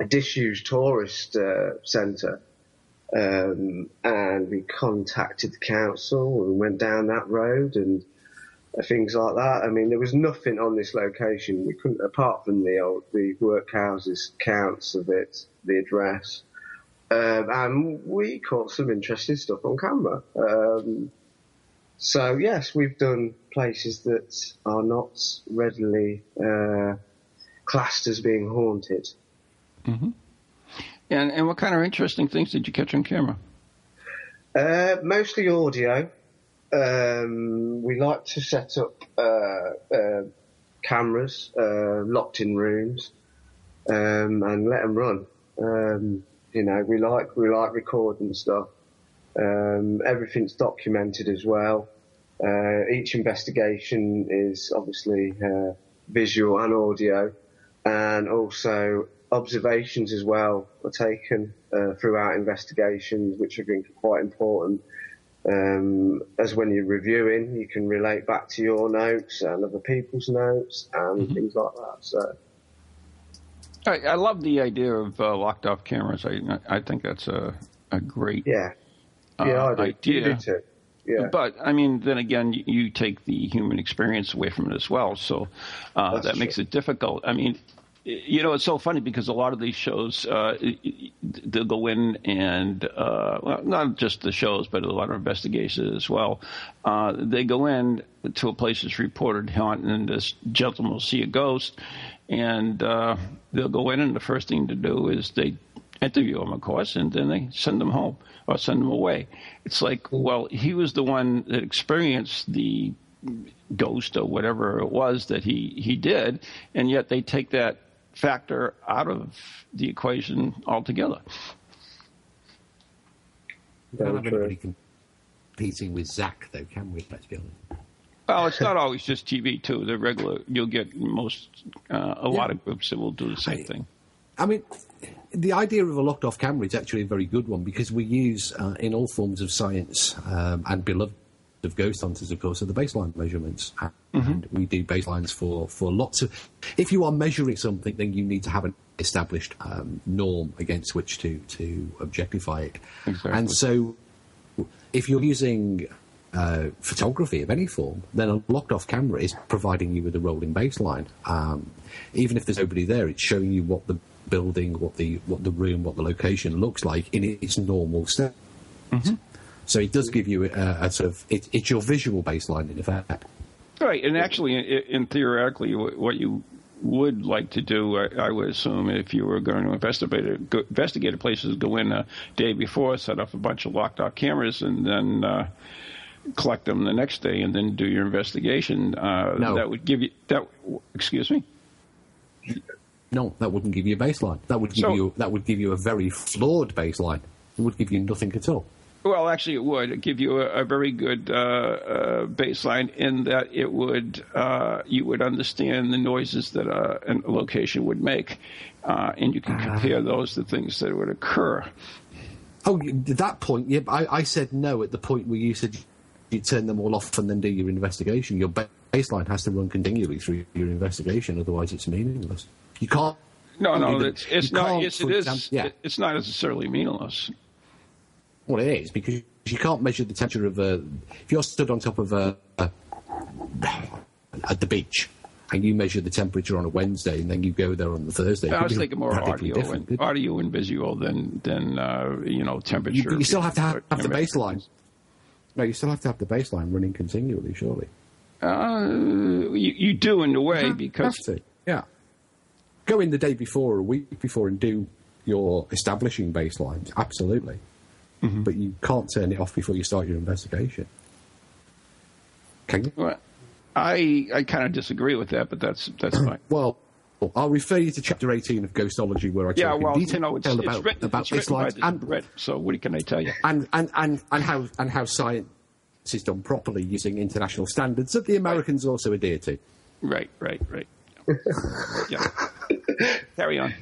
a disused tourist uh, centre. Um, and we contacted the council and went down that road and uh, things like that. I mean, there was nothing on this location. We couldn't, apart from the old the workhouses accounts of it, the address. Um, and we caught some interesting stuff on camera. Um, so, yes, we've done places that are not readily uh, classed as being haunted. Mm-hmm. And, and what kind of interesting things did you catch on camera? Uh, mostly audio. Um, we like to set up uh, uh, cameras uh, locked in rooms um, and let them run. Um You know, we like we like recording stuff. Um, everything's documented as well. Uh, each investigation is obviously uh, visual and audio, and also observations as well are taken uh, throughout investigations, which I think are quite important. Um, as when you're reviewing, you can relate back to your notes and other people's notes and mm-hmm. things like that. So. I, I love the idea of uh, locked-off cameras. I I think that's a a great yeah, yeah uh, I idea. I do too. Yeah. But I mean, then again, you, you take the human experience away from it as well, so uh, that true. makes it difficult. I mean, you know, it's so funny because a lot of these shows uh, they'll go in and uh, well, not just the shows, but a lot of investigations as well. Uh, they go in to a place that's reported haunted, and this gentleman will see a ghost. And uh, they'll go in, and the first thing to do is they interview them, of course, and then they send them home or send them away. It's like, well, he was the one that experienced the ghost or whatever it was that he, he did, and yet they take that factor out of the equation altogether. We can't have anybody competing with Zach, though, can we? Let's be honest. Well, it's not always just T V, too. The regular, you'll get most, uh, a yeah. lot of groups that will do the same I, thing. I mean, the idea of a locked-off camera is actually a very good one because we use, uh, in all forms of science, um, and beloved of ghost hunters, of course, are the baseline measurements. Mm-hmm. And we do baselines for, for lots of... If you are measuring something, then you need to have an established um, norm against which to, to objectify it. Exactly. And so if you're using... Uh, photography of any form, then a locked-off camera is providing you with a rolling baseline. Um, even if there's nobody there, it's showing you what the building, what the what the room, what the location looks like in its normal state. Mm-hmm. So it does give you a, a sort of it, it's your visual baseline in effect. Right, and actually, in, in theoretically, what you would like to do, I, I would assume, if you were going to investigate a, go, investigate a place, is go in a day before, set up a bunch of locked-off cameras, and then. Uh, collect them the next day and then do your investigation. Uh, no. That would give you that. Excuse me. No, that wouldn't give you a baseline. That would give so, you that would give you a very flawed baseline. It would give you nothing at all. Well, actually, it would It'd give you a, a very good uh, uh, baseline in that it would uh, you would understand the noises that uh, a location would make, uh, and you can compare uh, those to things that would occur. Oh, at that point, yeah, I, I said no at the point where you said. You turn them all off and then do your investigation. Your baseline has to run continually through your investigation, otherwise it's meaningless. You can't. No, no, the, it's, it's not. Yes, it is. Example, yeah. It's not necessarily meaningless. Well, it is because you can't measure the temperature of a. If you're stood on top of a, a at the beach and you measure the temperature on a Wednesday and then you go there on the Thursday, no, I was thinking more audio and, audio and visual than than uh, you know temperature. You, you still have to have, have the baseline. No, you still have to have the baseline running continually, surely. Uh, you, you do in a way because... You have to, yeah. Go in the day before or a week before and do your establishing baselines, absolutely. Mm-hmm. But you can't turn it off before you start your investigation. Can you? Well, I, I kind of disagree with that, but that's, that's fine. Well... I'll refer you to Chapter eighteen of Ghostology, where I talk yeah, well, in detail you know, it's, about, it's written, about it's baselines. And, red, so what can I tell you? And, and, and, and, how, and how science is done properly using international standards that the Americans right. also adhere to. Right, right, right. yeah. Carry on.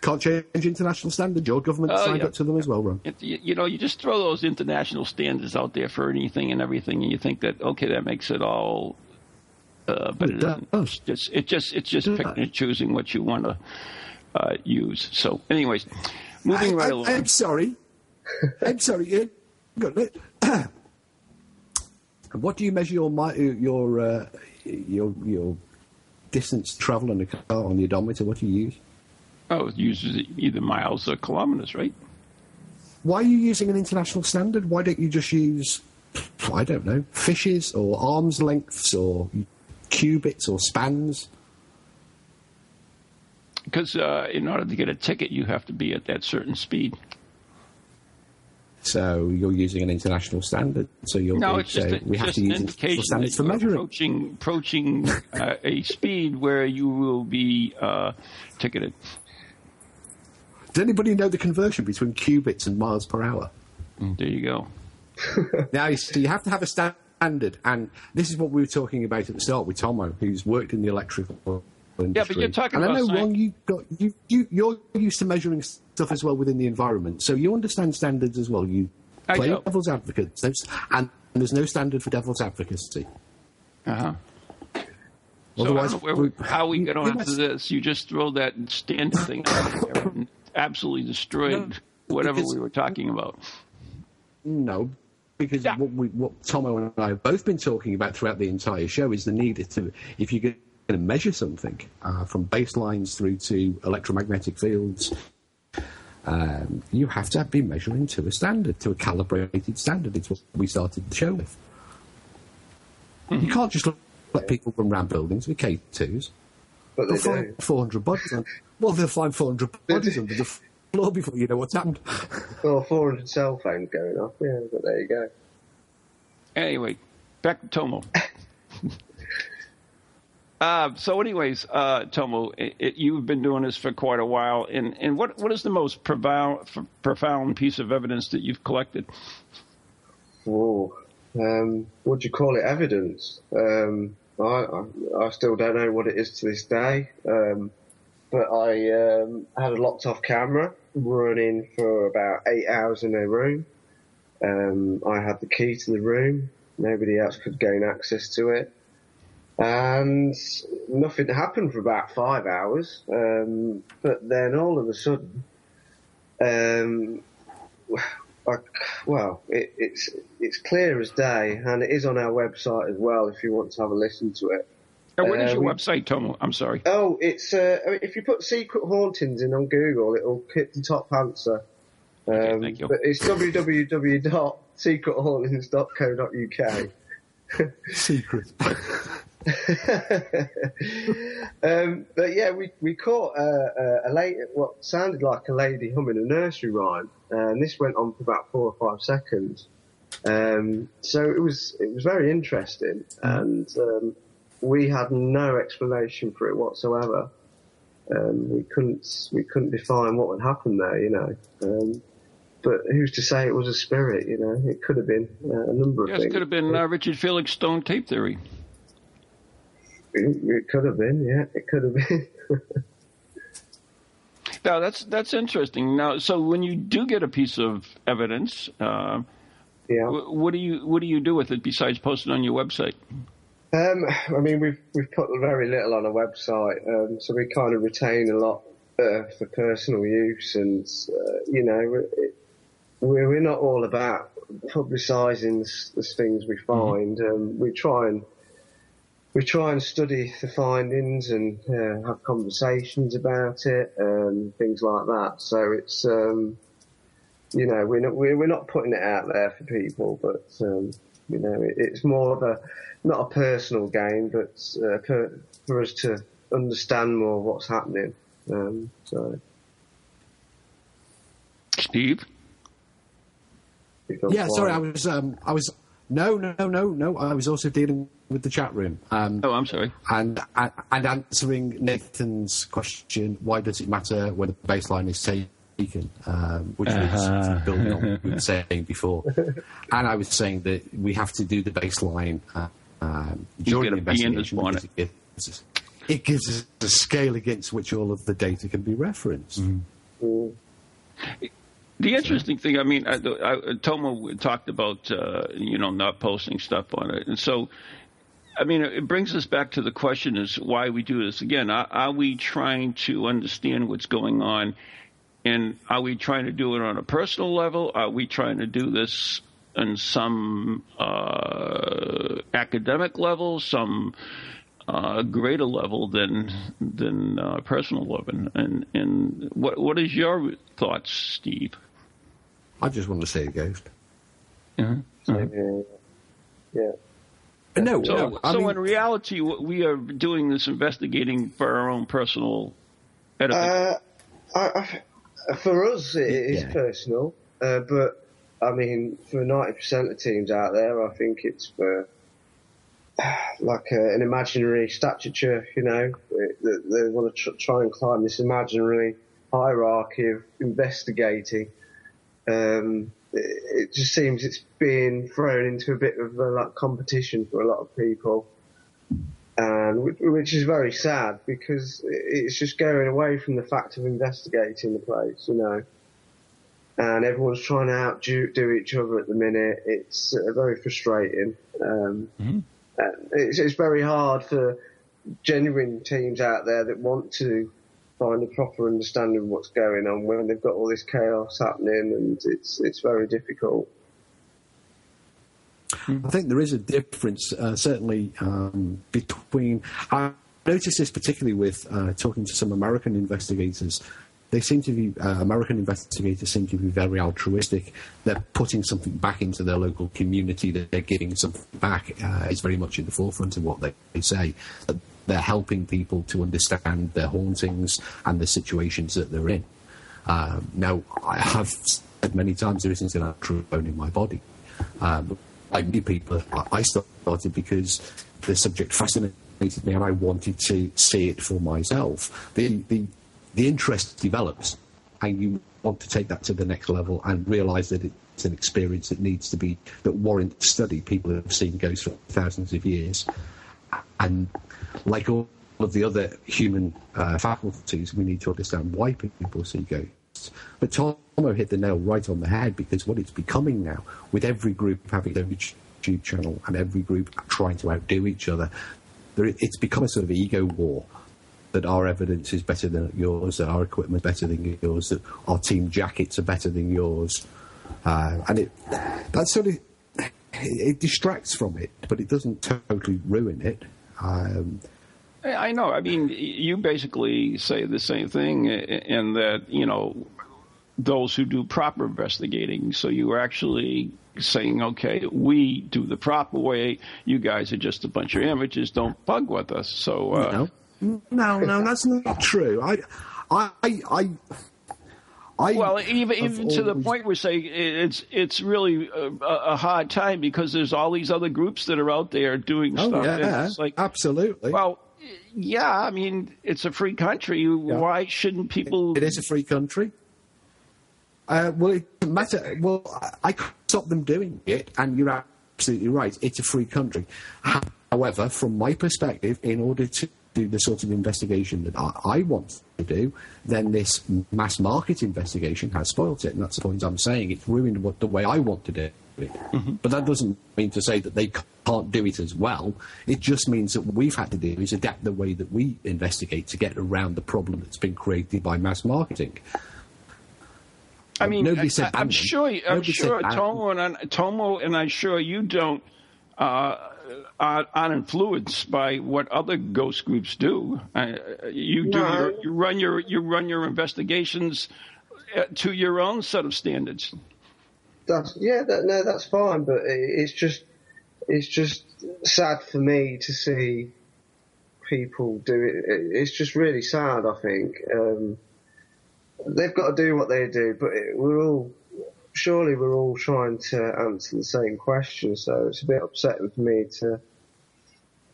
Can't change international standards. Your government oh, signed yeah. up to them as well, Ron. You, you know, you just throw those international standards out there for anything and everything, and you think that, okay, that makes it all... Uh, but it doesn't. It's just it's just, it's just picking and choosing what you want to uh, use. So, anyways, moving I, right I, along. I'm sorry. I'm sorry, Ian. Got it. What do you measure your your uh, your your distance travel in a car on the odometer? What do you use? Oh, it uses either miles or kilometers, right? Why are you using an international standard? Why don't you just use I don't know fishes or arms lengths or cubits or spans? Because uh, in order to get a ticket, you have to be at that certain speed. So you're using an international standard. So you're no, it's just, a, we just have to use international standards for measuring. Approaching, approaching uh, a speed where you will be uh, ticketed. Does anybody know the conversion between cubits and miles per hour? Mm, there you go. Now you see, you have to have a standard. Standard, and this is what we were talking about at the start with Tomo, who's worked in the electrical industry. Yeah, but you're talking about... And I know, Ron, you got, you, you, you're used to measuring stuff as well within the environment, so you understand standards as well. You play devil's advocate, and there's no standard for devil's advocacy. Uh-huh. Otherwise, so where we, how we get on to this, you just throw that standard thing out there and absolutely destroyed whatever we were talking about. No, because yeah. what, we, what Tomo and I have both been talking about throughout the entire show is the need to, if you're going to measure something, uh, from baselines through to electromagnetic fields, um, you have to be measuring to a standard, to a calibrated standard. It's what we started the show with. Mm-hmm. You can't just let people run around buildings with K twos. But they'll find four hundred bodies on, well, they'll find four hundred bodies under the... before you know what's happened. Well, four hundred cell phones going off, yeah, but there you go. Anyway, back to Tomo. uh, so anyways, uh, Tomo, it, it, you've been doing this for quite a while, and, and what what is the most profound, profound piece of evidence that you've collected? Whoa. um, what do you call it, evidence. Um, I, I, I still don't know what it is to this day, um, but I um, had a locked-off camera running for about eight hours in a room. Um, I had the key to the room. Nobody else could gain access to it. And nothing happened for about five hours. Um, but then all of a sudden, um, I, well, it, it's it's clear as day, and it is on our website as well if you want to have a listen to it. Oh, what um, is your website, Tom? I'm sorry. Oh, it's uh, if you put Secret Hauntings in on Google, it'll hit the top answer. Um, okay, thank you. But it's w w w dot secret hauntings dot co dot u k. Secret. um, but yeah, we we caught uh, a lady, what sounded like a lady humming a nursery rhyme, and this went on for about four or five seconds. Um, so it was it was very interesting, and um, we had no explanation for it whatsoever. Um, we couldn't we couldn't define what would happen there, you know. Um, But who's to say it was a spirit, you know? It could have been uh, a number of yes, things. Yes, it could have been uh, Richard Felix Stone tape theory. It, it could have been, yeah. It could have been. Now, that's that's interesting. Now, so when you do get a piece of evidence, uh, yeah. w- what do you what do you do with it besides posting on your website? Um, I mean, we've, we've put very little on our website, um, so we kind of retain a lot uh, for personal use and, uh, you know... It, We're not all about publicising the things we find. Mm-hmm. Um, we try and we try and study the findings and uh, have conversations about it and things like that. So it's um, you know we're not we're not putting it out there for people, but um, you know it, it's more of a not a personal game, but uh, per, for us to understand more what's happening. Um, so, Steve. Yeah, sorry, I was, um, I was, no, no, no, no, I was also dealing with the chat room. Um, oh, I'm sorry. And, and and answering Nathan's question, why does it matter whether the baseline is taken, um, which uh-huh. was building on what we were saying before. And I was saying that we have to do the baseline uh, um, during the investigation. It gives, us, it gives us a scale against which all of the data can be referenced. Mm. Or, it, The interesting thing, I mean, I, I, Tomo talked about, uh, you know, not posting stuff on it. And so, I mean, it brings us back to the question is why we do this. Again, are, are we trying to understand what's going on? And are we trying to do it on a personal level? Are we trying to do this on some uh, academic level, some uh, greater level than than uh, personal level? And, and what what is your thoughts, Steve? I just want to say a ghost. Yeah. Mm-hmm. Yeah. No. So, no, I so mean, in reality, we are doing this investigating for our own personal. Uh, I, I, for us, it yeah. is personal, uh, but I mean, for ninety percent of teams out there, I think it's for like a, an imaginary stature. You know, they, they want to tr- try and climb this imaginary hierarchy of investigating. Um, it just seems it's being thrown into a bit of a, like, competition for a lot of people, and which, which is very sad because it's just going away from the fact of investigating the place, you know. And everyone's trying to outdo each other at the minute. It's uh, very frustrating. Um, mm-hmm. it's, it's very hard for genuine teams out there that want to find a proper understanding of what's going on when they've got all this chaos happening, and it's it's very difficult. I think there is a difference, uh, certainly, um, between... I noticed this particularly with uh, talking to some American investigators. They seem to be... Uh, American investigators seem to be very altruistic. They're putting something back into their local community, that they're giving something back. Uh, it's very much in the forefront of what they, they say. Uh, They're helping people to understand their hauntings and the situations that they're in. Um, now, I have said many times there isn't an actual bone in my body. Um, I knew people. I started because the subject fascinated me and I wanted to see it for myself. The the, the interest develops and you want to take that to the next level and realise that it an experience that needs to be, that warrants study. People have seen ghosts for thousands of years. And like all of the other human uh, faculties, we need to understand why people see ghosts. But Tomo hit the nail right on the head, because what it's becoming now, with every group having their YouTube channel and every group trying to outdo each other, there, it's become a sort of ego war, that our evidence is better than yours, that our equipment is better than yours, that our team jackets are better than yours. Uh, and it that sort of it distracts from it, but it doesn't totally ruin it. Um, I know. I mean, you basically say the same thing, in that, you know, those who do proper investigating. So you are actually saying, okay, we do the proper way. You guys are just a bunch of amateurs. Don't bug with us. So uh, no, no, no, that's not true. I, I, I. I well, even even to the point where, say, it's it's really a, a hard time, because there's all these other groups that are out there doing oh, stuff. Yeah, it's like, absolutely. Well, yeah, I mean, it's a free country. Yeah. Why shouldn't people? It is a free country. Uh, well, it doesn't matter. Well, I, I can't stop them doing it, and you're absolutely right. It's a free country. However, from my perspective, in order to do the sort of investigation that I, I want to do, then this mass market investigation has spoilt it, and that's the point I'm saying. It's ruined what the way I want to do it. Mm-hmm. But that doesn't mean to say that they can't do it as well. It just means that what we've had to do is adapt the way that we investigate to get around the problem that's been created by mass marketing. I mean, Nobody I, said I'm sure, I'm Nobody sure said Tomo, and I, Tomo and I'm sure you don't uh, Are, are influenced by what other ghost groups do. Uh, you do no. your, you run your you run your investigations uh, to your own set of standards. That's, yeah, that, no, that's fine, but it, it's just it's just sad for me to see people do it. it it's just really sad. I think um, they've got to do what they do, but it, we're all. Surely we're all trying to answer the same question, so it's a bit upsetting for me to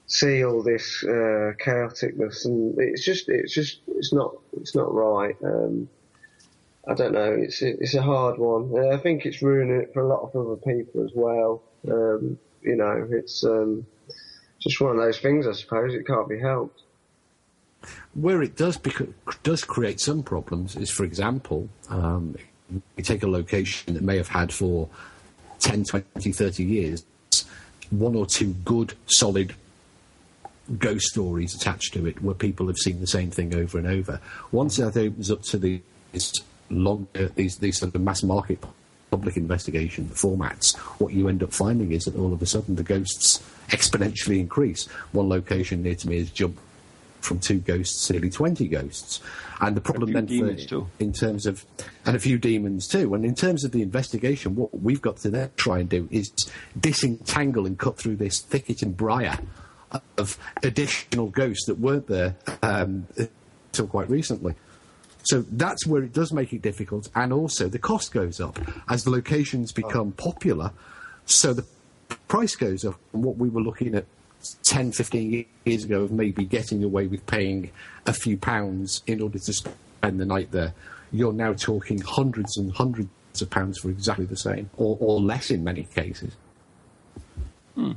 see all this uh, chaoticness, and it's just, it's just, it's not, it's not right. Um, I don't know. It's, it's a hard one. Uh, I think it's ruining it for a lot of other people as well. Um, you know, it's um, just one of those things, I suppose. It can't be helped. Where it does beca- does create some problems is, for example. Um, We take a location that may have had for ten, twenty, thirty years, one or two good, solid ghost stories attached to it where people have seen the same thing over and over. Once that opens up to these, long, uh, these, these sort of mass market public investigation formats, what you end up finding is that all of a sudden the ghosts exponentially increase. One location near to me has jumped from two ghosts to nearly twenty ghosts, and the problem then for, in terms of and a few demons too and in terms of the investigation, what we've got to then try and do is disentangle and cut through this thicket and briar of additional ghosts that weren't there um until quite recently. So that's where it does make it difficult, and also the cost goes up as the locations become oh. popular, so the price goes up. And what we were looking at ten, fifteen years ago of maybe getting away with paying a few pounds in order to spend the night there, you're now talking hundreds and hundreds of pounds for exactly the same, or, or less in many cases. Hmm.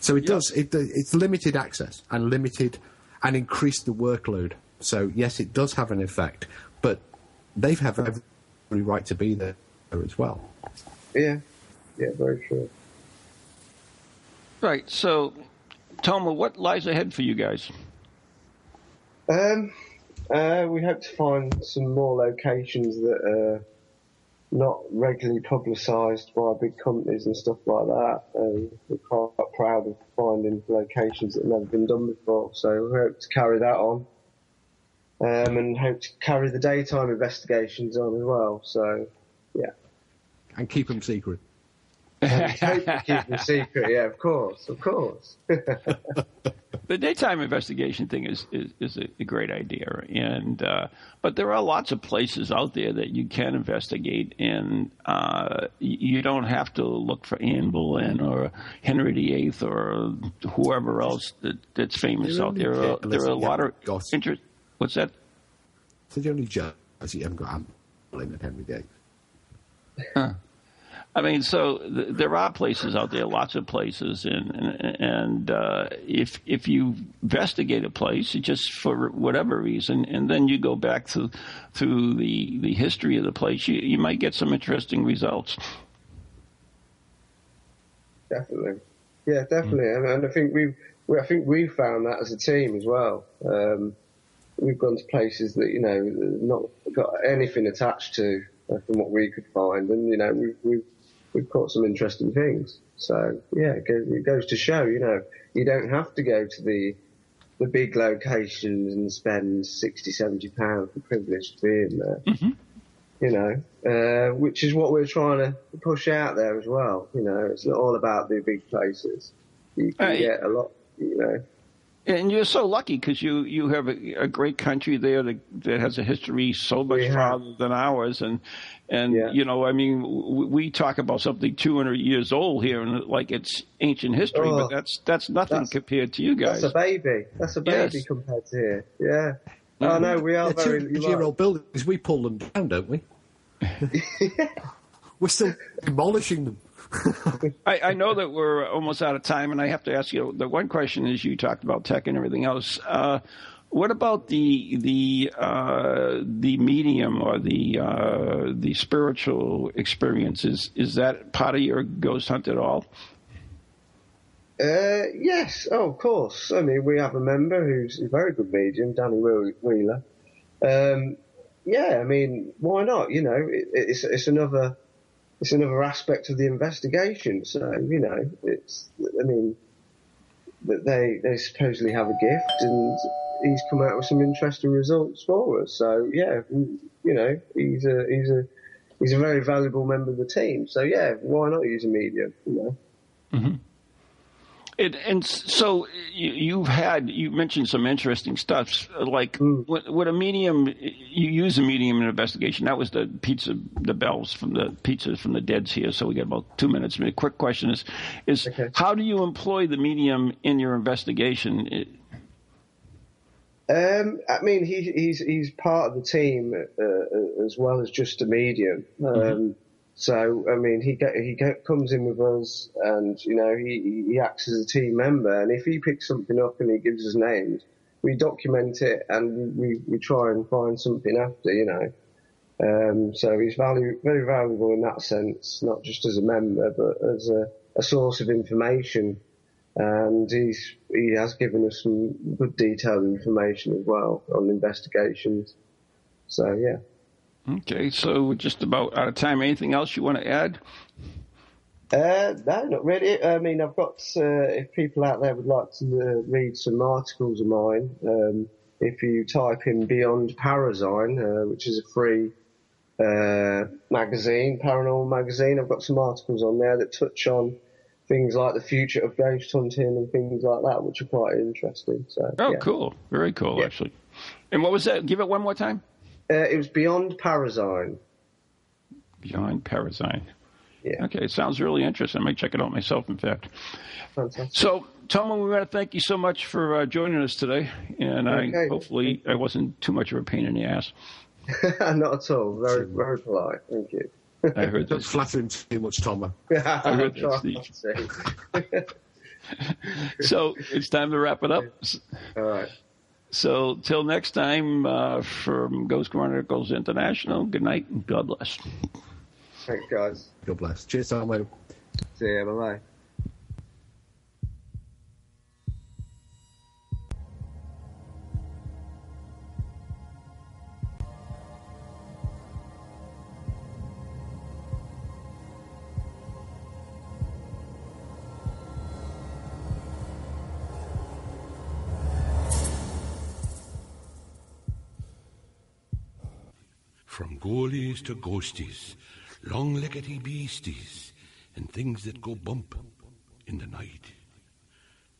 So it yeah. does, it, it's limited access and limited and increased the workload. So yes, it does have an effect, but they have every right to be there as well. Yeah, yeah, very true. Right, so... Toma, what lies ahead for you guys? Um, uh, we hope to find some more locations that are not regularly publicised by big companies and stuff like that. Um, we're quite proud of finding locations that have never been done before, so we hope to carry that on. Um, and hope to carry the daytime investigations on as well, so, yeah. And keep them secret. I hope you keep the secret, yeah, of course, of course. The daytime investigation thing is, is, is a great idea, and uh, but there are lots of places out there that you can investigate, and uh, you don't have to look for Anne Boleyn or Henry the eighth or whoever else that, that's famous out there. There are, there are a lot of interest. What's that? So the only judge I see haven't got Anne Boleyn and Henry the eighth. Huh. I mean, so th- there are places out there, lots of places, and and, and uh, if if you investigate a place just for whatever reason, and then you go back through through the, the history of the place, you, you might get some interesting results. Definitely, yeah, definitely, mm-hmm. and, and I think we've we, I think we found that as a team as well. Um, we've gone to places that you know not got anything attached to, uh, from what we could find, and you know we, we've we've caught some interesting things. So yeah, it goes, it goes to show, you know, you don't have to go to the the big locations and spend sixty, seventy pounds for privilege to be in there. Mm-hmm. You know, uh, which is what we're trying to push out there as well. You know, it's not all about the big places. You can uh, get a lot, you know. And you're so lucky because you, you have a, a great country there that, that has a history so much farther than ours. And, and yeah. you know, I mean, w- we talk about something two hundred years old here and like it's ancient history, oh, but that's that's nothing that's, compared to you guys. That's a baby. That's a baby yes. compared to here. Yeah. Oh, no, we are yeah, very... two hundred year old buildings, we pull them down, don't we? yeah. We're still demolishing them. I, I know that we're almost out of time, and I have to ask you, the one question is you talked about tech and everything else. Uh, what about the the uh, the medium or the uh, the spiritual experiences? Is that part of your ghost hunt at all? Uh, yes, oh, of course. I mean, we have a member who's a very good medium, Danny Wheeler. Um, yeah, I mean, why not? You know, it, it's it's another it's another aspect of the investigation. So you know, it's I mean, they they supposedly have a gift, and he's come out with some interesting results for us. So yeah, you know, he's a he's a he's a very valuable member of the team. So yeah, why not use a medium? You know. Mm-hmm. It, and so you, you've had, you mentioned some interesting stuff, like mm. what, what a medium, you use a medium in an investigation. That was the pizza, the bells from the pizzas from the deads here. So we got about two minutes. My quick question is, is okay. how do you employ the medium in your investigation? It, um, I mean, he, he's he's part of the team uh, as well as just a medium. Mm-hmm. Um So, I mean, he get, he get, comes in with us and, you know, he, he acts as a team member. And if he picks something up and he gives us names, we document it and we, we try and find something after, you know. Um, so he's value, very valuable in that sense, not just as a member, but as a, a source of information. And he's, he has given us some good detailed information as well on investigations. So, yeah. Okay, so we're just about out of time. Anything else you want to add? Uh, no, not really. I mean, I've got, uh, if people out there would like to uh, read some articles of mine, um, if you type in Beyond Parazine, uh, which is a free uh, magazine, paranormal magazine, I've got some articles on there that touch on things like the future of ghost hunting and things like that, which are quite interesting. So, oh, yeah. cool. Very cool, yeah. actually. And what was that? Give it one more time. Uh, it was Beyond Parazine. Beyond Parazine. Yeah. Okay, it sounds really interesting. I might check it out myself, in fact. Fantastic. So, Tom, we want to thank you so much for uh, joining us today. And okay. I hopefully I wasn't too much of a pain in the ass. Not at all. Very, very polite. Thank you. I heard that. Don't flatter him too much, Tom. I heard that, So, it's time to wrap it up. All right. So, till next time, uh, from Ghost Chronicles International, good night and God bless. Thanks, guys. God bless. Cheers, Tom. See you. Bye-bye. From ghoulies to ghosties, long-leggedy beasties, and things that go bump in the night.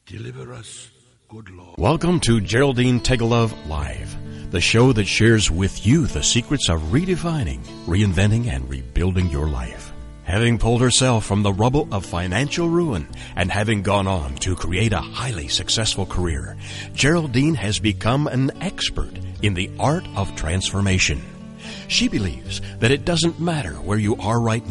Deliver us, good Lord. Welcome to Geraldine Tegelov Live, the show that shares with you the secrets of redefining, reinventing, and rebuilding your life. Having pulled herself from the rubble of financial ruin and having gone on to create a highly successful career, Geraldine has become an expert in the art of transformation. She believes that it doesn't matter where you are right now.